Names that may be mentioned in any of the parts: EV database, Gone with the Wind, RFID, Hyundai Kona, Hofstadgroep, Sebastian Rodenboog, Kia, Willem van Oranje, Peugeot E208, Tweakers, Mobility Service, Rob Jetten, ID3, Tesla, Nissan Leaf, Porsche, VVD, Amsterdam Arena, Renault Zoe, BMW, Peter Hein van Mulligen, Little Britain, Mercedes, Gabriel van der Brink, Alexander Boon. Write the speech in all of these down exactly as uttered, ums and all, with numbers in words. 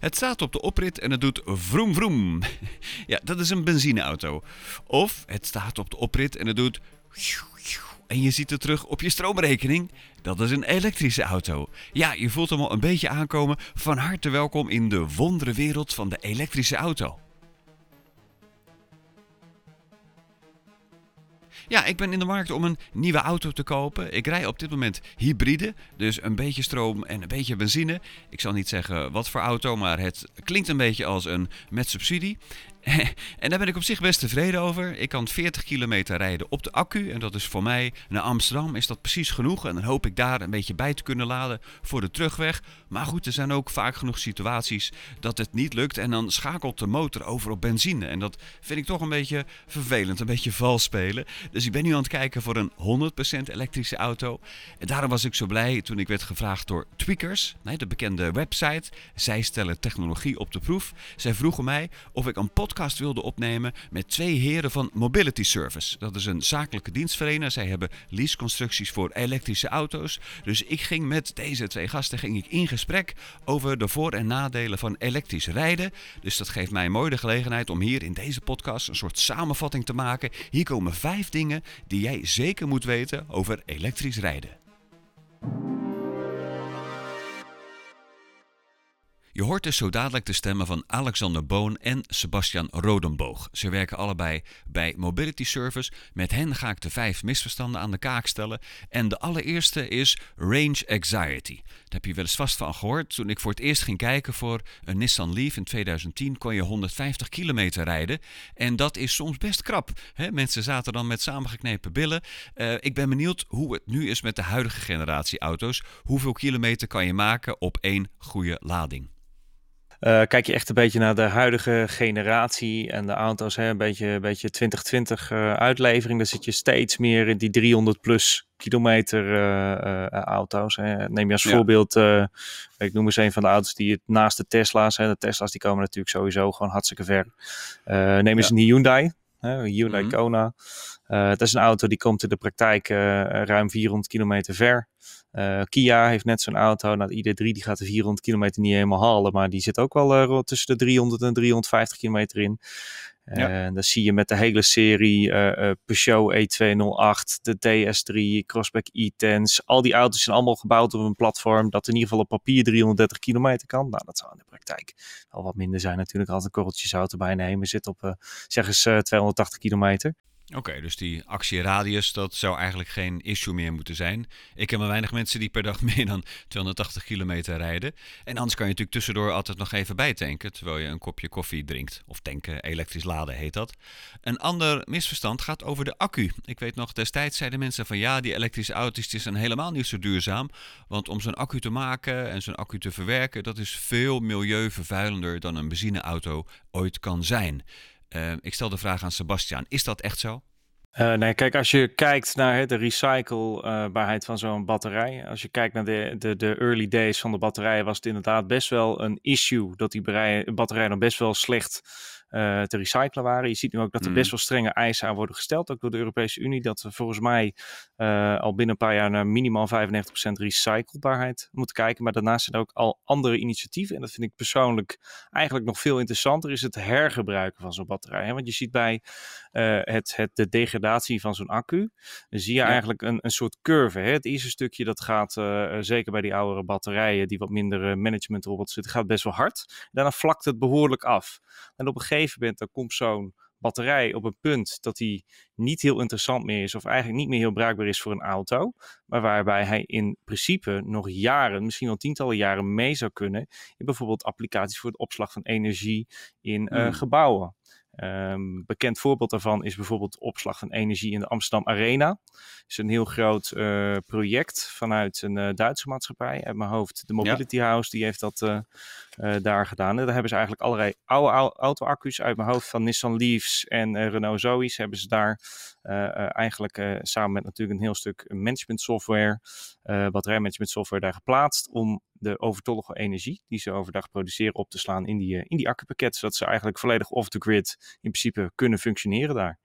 Het staat op de oprit en het doet vroom vroom. Ja, dat is een benzineauto. Of het staat op de oprit en het doet... en je ziet het terug op je stroomrekening. Dat is een elektrische auto. Ja, je voelt hem al een beetje aankomen. Van harte welkom in de wonderenwereld van de elektrische auto. Ja, ik ben in de markt om een nieuwe auto te kopen. Ik rij op dit moment hybride, dus een beetje stroom en een beetje benzine. Ik zal niet zeggen wat voor auto, maar het klinkt een beetje als een met subsidie. En daar ben ik op zich best tevreden over. Ik kan veertig kilometer rijden op de accu en dat is voor mij, naar Amsterdam is dat precies genoeg. En dan hoop ik daar een beetje bij te kunnen laden voor de terugweg. Maar goed, er zijn ook vaak genoeg situaties dat het niet lukt en dan schakelt de motor over op benzine. En dat vind ik toch een beetje vervelend, een beetje vals spelen. Dus ik ben nu aan het kijken voor een honderd procent elektrische auto. En daarom was ik zo blij toen ik werd gevraagd door Tweakers, de bekende website. Zij stellen technologie op de proef. Zij vroegen mij of ik een podcast wilde opnemen met twee heren van Mobility Service. Dat is een zakelijke dienstverlener. Zij hebben leaseconstructies voor elektrische auto's. Dus ik ging met deze twee gasten ging ik in gesprek over de voor- en nadelen van elektrisch rijden. Dus dat geeft mij mooi de gelegenheid om hier in deze podcast een soort samenvatting te maken. Hier komen vijf dingen die jij zeker moet weten over elektrisch rijden. Je hoort dus zo dadelijk de stemmen van Alexander Boon en Sebastian Rodenboog. Ze werken allebei bij Mobility Service. Met hen ga ik de vijf misverstanden aan de kaak stellen. En de allereerste is range anxiety. Daar heb je wel eens vast van gehoord. Toen ik voor het eerst ging kijken voor een Nissan Leaf in tweeduizend tien kon je honderdvijftig kilometer rijden. En dat is soms best krap. Hè? Mensen zaten dan met samengeknepen billen. Uh, ik ben benieuwd hoe het nu is met de huidige generatie auto's. Hoeveel kilometer kan je maken op één goede lading? Uh, kijk je echt een beetje naar de huidige generatie en de auto's, hè, een beetje, een beetje twintig twintig uh, uitlevering. Dan zit je steeds meer in die driehonderd plus kilometer uh, uh, auto's. Hè. Neem je als ja. voorbeeld, uh, ik noem eens een van de auto's die het naast de Tesla's. Hè, de Tesla's die komen natuurlijk sowieso gewoon hartstikke ver. Uh, neem eens ja. een Hyundai. Hè, Hyundai mm-hmm. Kona. Uh, dat is een auto die komt in de praktijk uh, ruim vierhonderd kilometer ver. Uh, Kia heeft net zo'n auto. Nou, de I D drie die gaat de vierhonderd kilometer niet helemaal halen. Maar die zit ook wel uh, tussen de driehonderd en driehonderdvijftig kilometer in. Uh, ja. Dan zie je met de hele serie uh, uh, Peugeot E tweehonderdacht, de D S drie, Crossback e-tense. Al die auto's zijn allemaal gebouwd op een platform dat in ieder geval op papier driehonderddertig kilometer kan. Nou, dat zou in de praktijk al wat minder zijn natuurlijk. Altijd een korreltje zout erbij nemen. Zit op, uh, zeg eens, uh, tweehonderdtachtig kilometer. Oké, okay, dus die actieradius, dat zou eigenlijk geen issue meer moeten zijn. Ik ken maar weinig mensen die per dag meer dan tweehonderdtachtig kilometer rijden. En anders kan je natuurlijk tussendoor altijd nog even bijtanken, terwijl je een kopje koffie drinkt. Of tanken, elektrisch laden heet dat. Een ander misverstand gaat over de accu. Ik weet nog, destijds zeiden mensen van ja, die elektrische auto's die zijn helemaal niet zo duurzaam. Want om zo'n accu te maken en zo'n accu te verwerken, dat is veel milieuvervuilender dan een benzineauto ooit kan zijn. Uh, ik stel de vraag aan Sebastian, is dat echt zo? Uh, nee, kijk, als je kijkt naar hè, de recyclebaarheid van zo'n batterij. Als je kijkt naar de, de, de early days van de batterijen, was het inderdaad best wel een issue dat die batterijen dan best wel slecht uh, te recyclen waren. Je ziet nu ook dat er best wel strenge eisen aan worden gesteld, ook door de Europese Unie, dat we volgens mij uh, al binnen een paar jaar naar minimaal vijfennegentig procent recyclebaarheid moeten kijken. Maar daarnaast zijn er ook al andere initiatieven en dat vind ik persoonlijk eigenlijk nog veel interessanter, is het hergebruiken van zo'n batterij. Hè? Want je ziet bij uh, het, het, de degradatie van zo'n accu, dan zie je ja. eigenlijk een, een soort curve. Hè? Het eerste stukje dat gaat, uh, zeker bij die oudere batterijen, die wat minder uh, management robots zitten, gaat best wel hard. Daarna vlakt het behoorlijk af. En op een gegeven moment dan komt zo'n batterij op een punt dat die niet heel interessant meer is of eigenlijk niet meer heel bruikbaar is voor een auto, maar waarbij hij in principe nog jaren, misschien wel tientallen jaren mee zou kunnen in bijvoorbeeld applicaties voor het opslag van energie in uh, mm. gebouwen. Um, bekend voorbeeld daarvan is bijvoorbeeld de opslag van energie in de Amsterdam Arena. Dat is een heel groot uh, project vanuit een uh, Duitse maatschappij. Uit mijn hoofd, de Mobility ja. House, die heeft dat uh, uh, daar gedaan. En daar hebben ze eigenlijk allerlei oude, oude auto-accu's uit mijn hoofd van Nissan Leafs en uh, Renault Zoe's. Hebben ze daar uh, uh, eigenlijk uh, samen met natuurlijk een heel stuk management software, uh, batterijmanagement software daar geplaatst om de overtollige energie die ze overdag produceren op te slaan in die, in die accupakket. Zodat ze eigenlijk volledig off the grid in principe kunnen functioneren daar.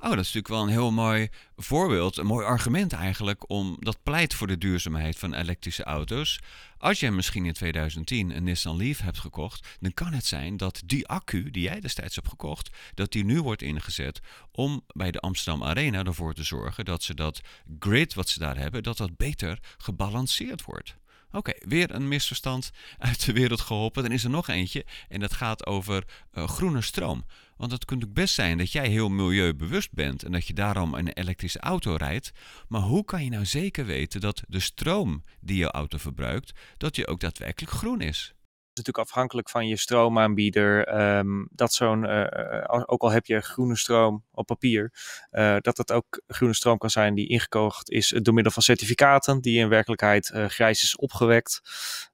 Oh, dat is natuurlijk wel een heel mooi voorbeeld. Een mooi argument eigenlijk om dat pleit voor de duurzaamheid van elektrische auto's. Als jij misschien in tweeduizend tien een Nissan Leaf hebt gekocht, dan kan het zijn dat die accu die jij destijds hebt gekocht, dat die nu wordt ingezet om bij de Amsterdam Arena ervoor te zorgen dat ze dat grid wat ze daar hebben, dat dat beter gebalanceerd wordt. Oké, okay, weer een misverstand uit de wereld geholpen. Dan is er nog eentje en dat gaat over uh, groene stroom. Want het kunt ook best zijn dat jij heel milieubewust bent en dat je daarom een elektrische auto rijdt. Maar hoe kan je nou zeker weten dat de stroom die je auto verbruikt, dat die ook daadwerkelijk groen is? Het is natuurlijk afhankelijk van je stroomaanbieder. Um, dat zo'n, uh, ook al heb je groene stroom op papier, uh, dat dat ook groene stroom kan zijn die ingekocht is door middel van certificaten, die in werkelijkheid uh, grijs is opgewekt.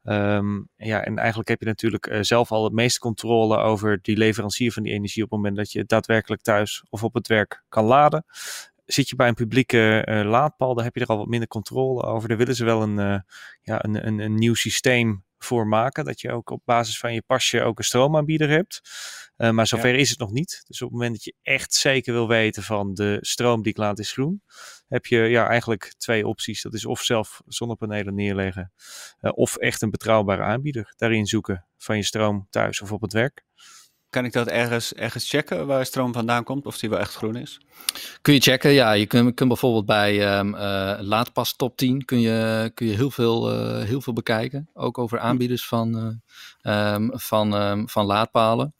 Um, ja, en eigenlijk heb je natuurlijk uh, zelf al het meeste controle over die leverancier van die energie op het moment dat je het daadwerkelijk thuis of op het werk kan laden. Zit je bij een publieke uh, laadpaal, dan heb je er al wat minder controle over. Daar willen ze wel een, uh, ja, een, een, een nieuw systeem voor maken, dat je ook op basis van je pasje ook een stroomaanbieder hebt. Uh, maar zover ja. is het nog niet. Dus op het moment dat je echt zeker wil weten van de stroom die ik laat is groen, heb je ja, eigenlijk twee opties. Dat is of zelf zonnepanelen neerleggen, uh, of echt een betrouwbare aanbieder daarin zoeken van je stroom thuis of op het werk. Kan ik dat ergens, ergens checken waar stroom vandaan komt, of die wel echt groen is? Kun je checken, ja. Je kunt, kunt bijvoorbeeld bij um, uh, Laadpas Top tien kun je, kun je heel, veel, uh, heel veel bekijken. Ook over aanbieders van, uh, um, van, um, van laadpalen.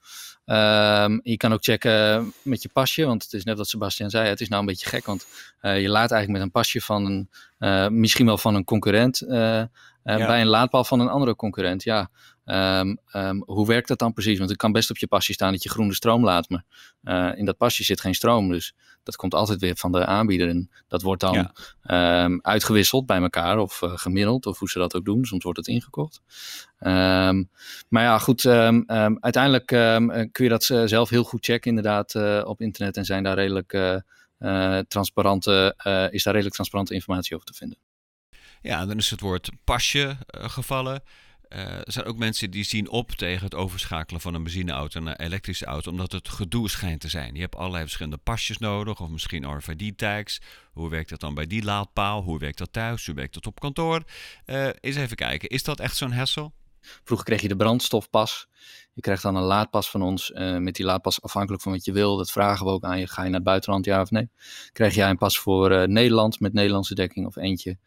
Um, je kan ook checken met je pasje, want het is net wat Sebastian zei, het is nou een beetje gek, want uh, je laat eigenlijk met een pasje van een, uh, misschien wel van een concurrent, uh, uh, ja. bij een laadpaal van een andere concurrent, ja. Um, um, hoe werkt dat dan precies? Want het kan best op je pasje staan dat je groene stroom laat, maar uh, in dat pasje zit geen stroom, dus dat komt altijd weer van de aanbieder en dat wordt dan ja. um, uitgewisseld bij elkaar of uh, gemiddeld of hoe ze dat ook doen, soms wordt het ingekocht. Um, maar ja, goed, um, um, uiteindelijk um, kun je dat zelf heel goed checken inderdaad uh, op internet en zijn daar redelijk, uh, uh, transparante, uh, is daar redelijk transparante informatie over te vinden. Ja, dan is het woord pasje uh, gevallen. Uh, er zijn ook mensen die zien op tegen het overschakelen van een benzineauto naar een elektrische auto, omdat het gedoe schijnt te zijn. Je hebt allerlei verschillende pasjes nodig, of misschien R F I D tags. Hoe werkt dat dan bij die laadpaal? Hoe werkt dat thuis? Hoe werkt dat op kantoor? Uh, eens even kijken, is dat echt zo'n hassle? Vroeger kreeg je de brandstofpas. Je krijgt dan een laadpas van ons. Uh, met die laadpas afhankelijk van wat je wil. Dat vragen we ook aan je. Ga je naar het buitenland, ja of nee? Krijg jij een pas voor uh, Nederland met Nederlandse dekking of eentje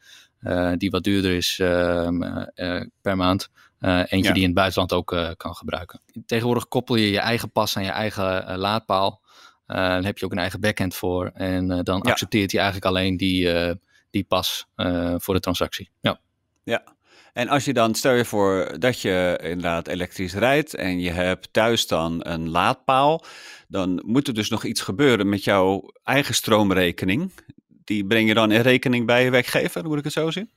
uh, die wat duurder is uh, uh, per maand. Uh, eentje ja. die in het buitenland ook uh, kan gebruiken. Tegenwoordig koppel je je eigen pas aan je eigen uh, laadpaal. Uh, dan heb je ook een eigen backend voor. En uh, dan ja. accepteert hij eigenlijk alleen die, uh, die pas uh, voor de transactie. Ja. ja. En als je dan, stel je voor dat je inderdaad elektrisch rijdt en je hebt thuis dan een laadpaal, dan moet er dus nog iets gebeuren met jouw eigen stroomrekening. Die breng je dan in rekening bij je werkgever, moet ik het zo zien?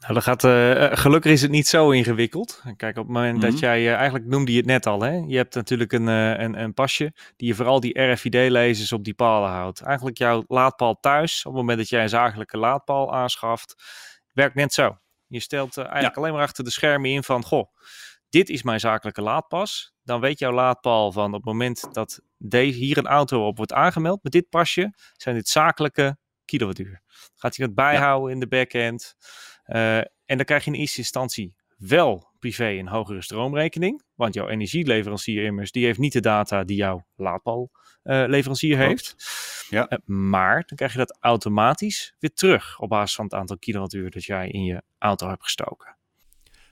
Nou, dat gaat, uh, gelukkig is het niet zo ingewikkeld. Kijk, op het moment mm-hmm. dat jij, uh, eigenlijk noemde je het net al, hè? Je hebt natuurlijk een, uh, een, een pasje die je vooral die R F I D lezers op die palen houdt. Eigenlijk jouw laadpaal thuis, op het moment dat jij een zakelijke laadpaal aanschaft, werkt net zo. Je stelt uh, eigenlijk ja. alleen maar achter de schermen in van, goh, dit is mijn zakelijke laadpas. Dan weet jouw laadpaal van op het moment dat deze, hier een auto op wordt aangemeld met dit pasje, zijn dit zakelijke kilowattuur. Gaat hij dat bijhouden ja. in de backend. Uh, en dan krijg je in eerste instantie wel privé een hogere stroomrekening. Want jouw energieleverancier immers, die heeft niet de data die jouw laadpaalleverancier uh, heeft. Ja. Uh, maar dan krijg je dat automatisch weer terug op basis van het aantal kilowattuur dat jij in je auto hebt gestoken.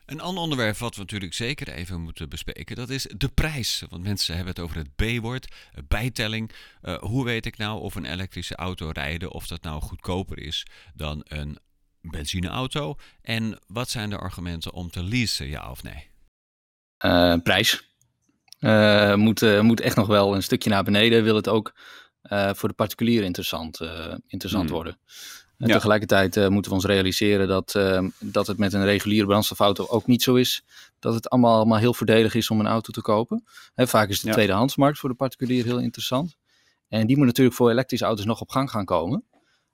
Een ander onderwerp wat we natuurlijk zeker even moeten bespreken, dat is de prijs. Want mensen hebben het over het B-woord, bijtelling. Uh, hoe weet ik nou of een elektrische auto rijden, of dat nou goedkoper is dan een benzineauto? En wat zijn de argumenten om te leasen, ja of nee? Uh, prijs. Uh, moet, uh, moet echt nog wel een stukje naar beneden. Wil het ook uh, voor de particulier interessant, uh, interessant hmm. worden. En ja. tegelijkertijd uh, moeten we ons realiseren dat, uh, dat het met een reguliere brandstofauto ook niet zo is dat het allemaal, allemaal heel voordelig is om een auto te kopen. Hè, vaak is de ja. tweedehandsmarkt voor de particulier heel interessant. En die moet natuurlijk voor elektrische auto's nog op gang gaan komen.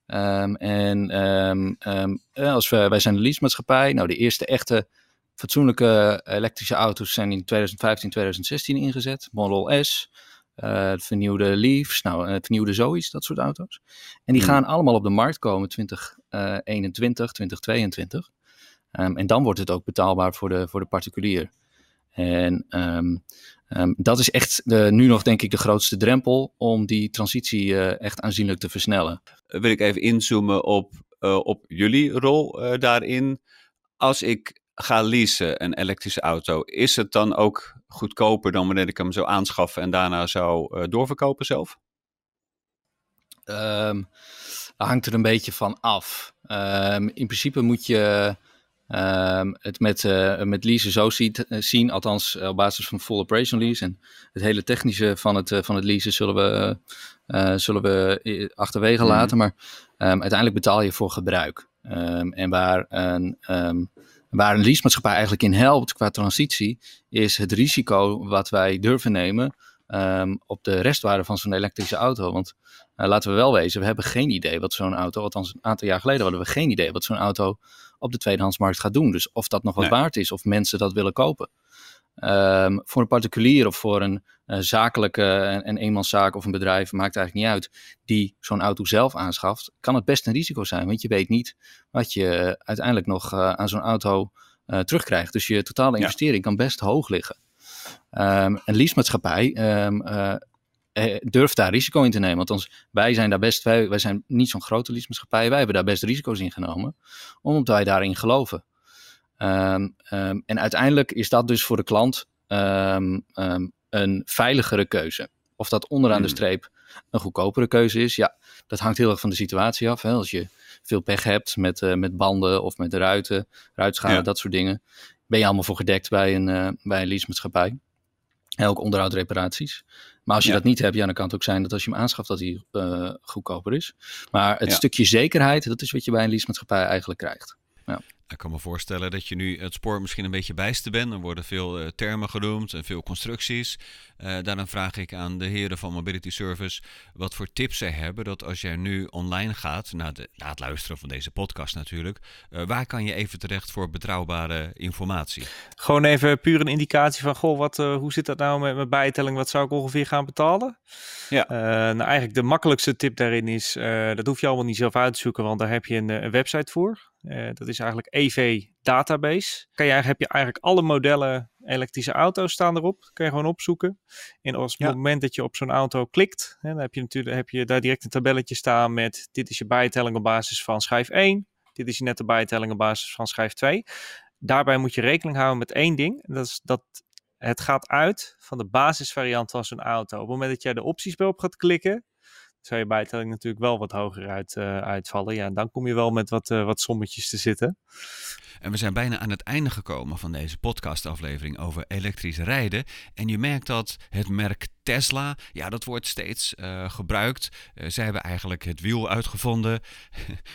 Um, en um, um, als we, wij zijn de leasemaatschappij. Nou, de eerste echte Fatsoenlijke elektrische auto's zijn in twintig vijftien, twintig zestien ingezet. Model S, uh, vernieuwde Leafs, nou, uh, vernieuwde Zoe's, dat soort auto's. En die hmm. gaan allemaal op de markt komen twintig eenentwintig, twintig tweeëntwintig. Um, en dan wordt het ook betaalbaar voor de, voor de particulier. En um, um, dat is echt de, nu nog denk ik de grootste drempel om die transitie uh, echt aanzienlijk te versnellen. Wil ik even inzoomen op, uh, op jullie rol uh, daarin. Als ik ga leasen een elektrische auto, is het dan ook goedkoper dan wanneer ik hem zou aanschaffen en daarna zou uh, doorverkopen zelf? Um, dat hangt er een beetje van af. Um, in principe moet je... Um, het met, uh, met leasen zo ziet, uh, zien, althans uh, op basis van full operational lease. En het hele technische van het, uh, van het leasen zullen we, uh, uh, zullen we achterwege mm. laten. Maar um, uiteindelijk betaal je voor gebruik. Um, en waar een, um, waar een leasemaatschappij eigenlijk in helpt qua transitie, is het risico wat wij durven nemen um, op de restwaarde van zo'n elektrische auto. Want uh, laten we wel wezen, we hebben geen idee wat zo'n auto, althans een aantal jaar geleden hadden we geen idee wat zo'n auto op de tweedehandsmarkt gaat doen. Dus of dat nog wat nee. waard is, of mensen dat willen kopen. Um, voor een particulier of voor een uh, zakelijke, een, een eenmanszaak of een bedrijf, maakt eigenlijk niet uit, die zo'n auto zelf aanschaft, kan het best een risico zijn, want je weet niet wat je uiteindelijk nog uh, aan zo'n auto uh, terugkrijgt. Dus je totale investering ja. kan best hoog liggen. Um, een leasemaatschappij um, uh, durft daar risico in te nemen. Althans, wij zijn daar best, wij, wij zijn niet zo'n grote leasemaatschappij, wij hebben daar best risico's in genomen, omdat wij daarin geloven. Um, um, en uiteindelijk is dat dus voor de klant um, um, een veiligere keuze. Of dat onderaan de streep een goedkopere keuze is, ja, dat hangt heel erg van de situatie af. Hè? Als je veel pech hebt met, uh, met banden of met ruiten, ruitschade, ja. dat soort dingen, ben je allemaal voor gedekt bij een, uh, bij een leasemaatschappij. En ook onderhoud, reparaties. Maar als je ja. dat niet hebt, ja, dan kan het ook zijn dat als je hem aanschaft, dat hij uh, goedkoper is. Maar het ja. stukje zekerheid, dat is wat je bij een leasemaatschappij eigenlijk krijgt. Ja. Ik kan me voorstellen dat je nu het spoor misschien een beetje bijster bent. Er worden veel uh, termen genoemd en veel constructies. Uh, daarom vraag ik aan de heren van Mobility Service wat voor tips zij hebben. Dat als jij nu online gaat, na, de, na het luisteren van deze podcast natuurlijk, Uh, waar kan je even terecht voor betrouwbare informatie? Gewoon even puur een indicatie van, goh, wat, uh, hoe zit dat nou met mijn bijtelling? Wat zou ik ongeveer gaan betalen? Ja. Uh, nou, eigenlijk de makkelijkste tip daarin is, uh, dat hoef je allemaal niet zelf uit te zoeken, want daar heb je een, een website voor. Uh, dat is eigenlijk E V database. Kan je, heb je eigenlijk alle modellen elektrische auto's staan erop. Kan je gewoon opzoeken. En als op het ja. moment dat je op zo'n auto klikt, hè, dan heb je natuurlijk heb je daar direct een tabelletje staan met dit is je bijtelling op basis van schijf één. Dit is je nette bijtelling op basis van schijf twee. Daarbij moet je rekening houden met één ding. En dat is dat het gaat uit van de basisvariant van zo'n auto. Op het moment dat jij de opties bij op gaat klikken, zou je bijtelling natuurlijk wel wat hoger uit, uh, uitvallen. Ja, en dan kom je wel met wat, uh, wat sommetjes te zitten. En we zijn bijna aan het einde gekomen van deze podcastaflevering over elektrisch rijden. En je merkt dat het merk Tesla, ja, dat wordt steeds uh, gebruikt. Uh, zij hebben eigenlijk het wiel uitgevonden.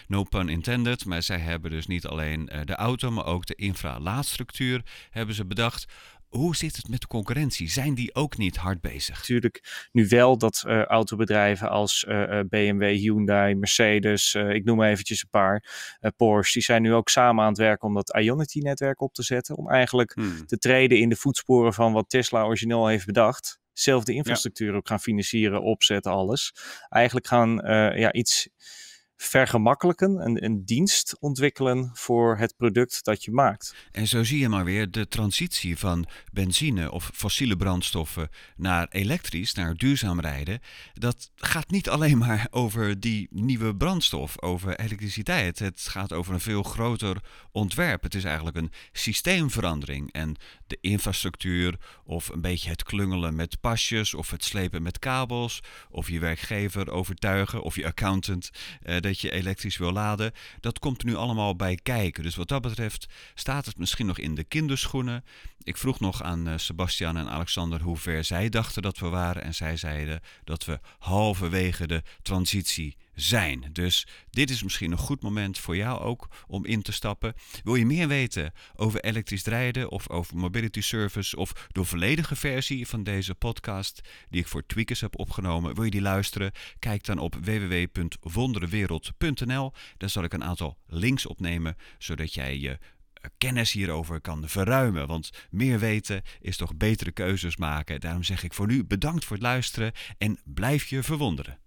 No pun intended. Maar zij hebben dus niet alleen uh, de auto, maar ook de infralaadstructuur hebben ze bedacht. Hoe zit het met de concurrentie? Zijn die ook niet hard bezig? Natuurlijk nu wel dat uh, autobedrijven als uh, B M W, Hyundai, Mercedes, uh, ik noem maar eventjes een paar, uh, Porsche, die zijn nu ook samen aan het werken om dat Ionity-netwerk op te zetten. Om eigenlijk hmm. te treden in de voetsporen van wat Tesla origineel heeft bedacht. Zelf de infrastructuur ja. ook gaan financieren, opzetten, alles. Eigenlijk gaan uh, ja, iets vergemakkelijken, een, een dienst ontwikkelen voor het product dat je maakt. En zo zie je maar weer de transitie van benzine of fossiele brandstoffen naar elektrisch, naar duurzaam rijden. Dat gaat niet alleen maar over die nieuwe brandstof, over elektriciteit. Het gaat over een veel groter ontwerp. Het is eigenlijk een systeemverandering. En de infrastructuur of een beetje het klungelen met pasjes of het slepen met kabels of je werkgever overtuigen of je accountant eh, dat je elektrisch wil laden, dat komt er nu allemaal bij kijken. Dus wat dat betreft staat het misschien nog in de kinderschoenen. Ik vroeg nog aan uh, Sebastian en Alexander hoe ver zij dachten dat we waren en zij zeiden dat we halverwege de transitie zijn. Dus dit is misschien een goed moment voor jou ook om in te stappen. Wil je meer weten over elektrisch rijden of over Mobility Service of de volledige versie van deze podcast die ik voor Tweakers heb opgenomen? Wil je die luisteren? Kijk dan op w w w punt wonderenwereld punt n l. Daar zal ik een aantal links opnemen zodat jij je kennis hierover kan verruimen. Want meer weten is toch betere keuzes maken. Daarom zeg ik voor nu bedankt voor het luisteren en blijf je verwonderen.